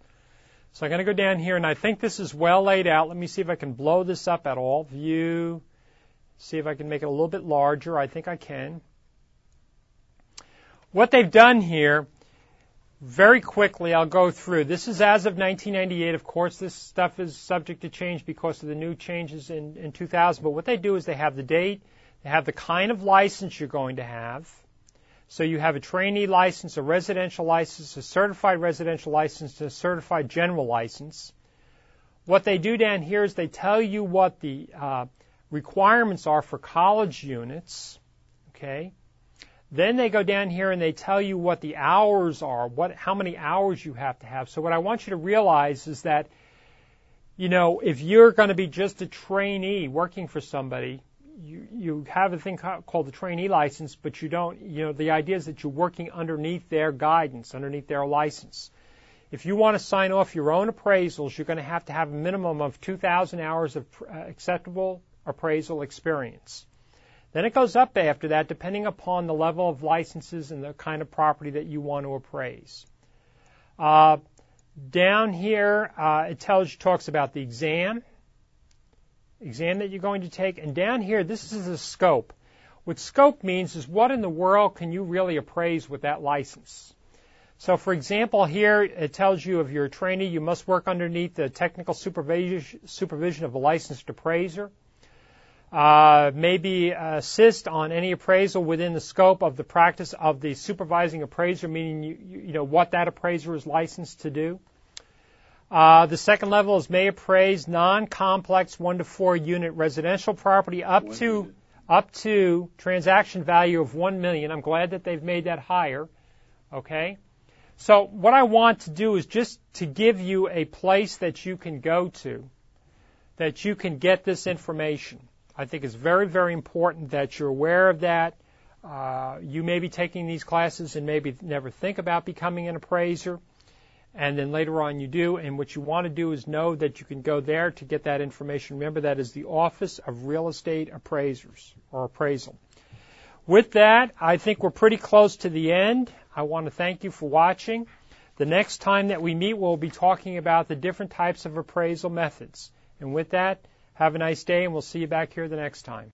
So I'm going to go down here, and I think this is well laid out. Let me see if I can blow this up at all. View, see if I can make it a little bit larger. I think I can. What they've done here, very quickly I'll go through. This is as of nineteen ninety-eight. Of course, this stuff is subject to change because of the new changes in, in two thousand. But what they do is they have the date, they have the kind of license you're going to have. So you have a trainee license, a residential license, a certified residential license, a certified general license. What they do down here is they tell you what the uh, requirements are for college units, okay? Then they go down here and they tell you what the hours are, what, how many hours you have to have. So what I want you to realize is that, you know, if you're going to be just a trainee working for somebody, You, you have a thing called the trainee license, but you don't, you know, the idea is that you're working underneath their guidance, underneath their license. If you want to sign off your own appraisals, you're going to have to have a minimum of two thousand hours of acceptable appraisal experience. Then it goes up after that, depending upon the level of licenses and the kind of property that you want to appraise. Uh, down here, uh, it tells, talks about the exam. exam that you're going to take, and down here, this is the scope. What scope means is what in the world can you really appraise with that license? So, for example, here it tells you if you're a trainee, you must work underneath the technical supervision, supervision of a licensed appraiser, uh, maybe assist on any appraisal within the scope of the practice of the supervising appraiser, meaning you, you know what that appraiser is licensed to do. Uh, the second level is may appraise non-complex one to four unit residential property up to up to transaction value of one million. I'm glad that they've made that higher. Okay, so what I want to do is just to give you a place that you can go to, that you can get this information. I think it's very, very important that you're aware of that. Uh, you may be taking these classes and maybe never think about becoming an appraiser. And then later on you do, and what you want to do is know that you can go there to get that information. Remember, that is the Office of Real Estate Appraisers, or Appraisal. With that, I think we're pretty close to the end. I want to thank you for watching. The next time that we meet, we'll be talking about the different types of appraisal methods. And with that, have a nice day, and we'll see you back here the next time.